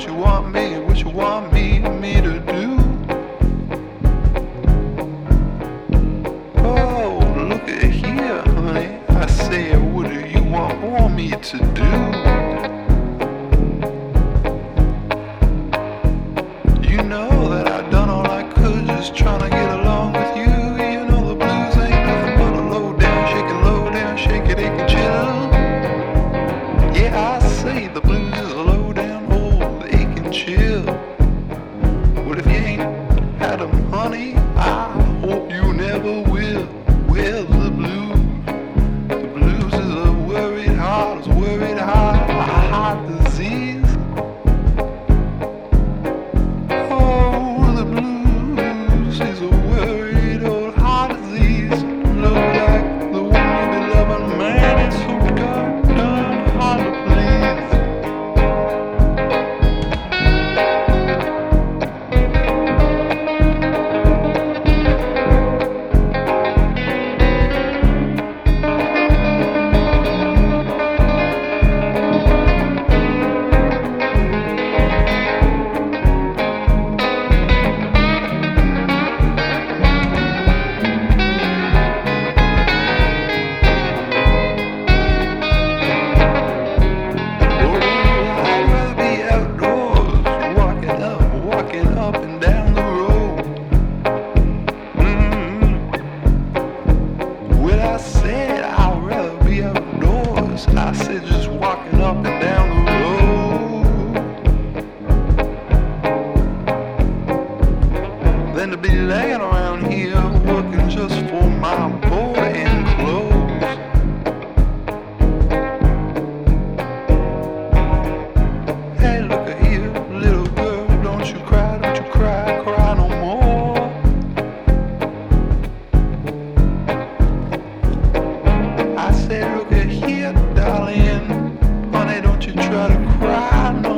what you want me, what you want me to do. Oh, look at here, honey, I said, what do you want me to do? You know that I done all I could, just trying to get along with you. You know the blues ain't nothing but a low down, shake it, ache and chill. Yeah, I say the blues is a low down, old, aching chill. But if you ain't had 'em, honey, I hope you never will. Well, the blues is a worried heart, it's worried heart, a heart disease. Oh, the blues is a worried old heart disease. Look like the one you be loving, man, it's so goddamn hard to please. I said just walking up and down the road, than to be laying around here working just for my board and clothes. Hey, look at here, little girl, don't you cry, cry no more. I said, look at here, darling, honey, don't you try to cry no more.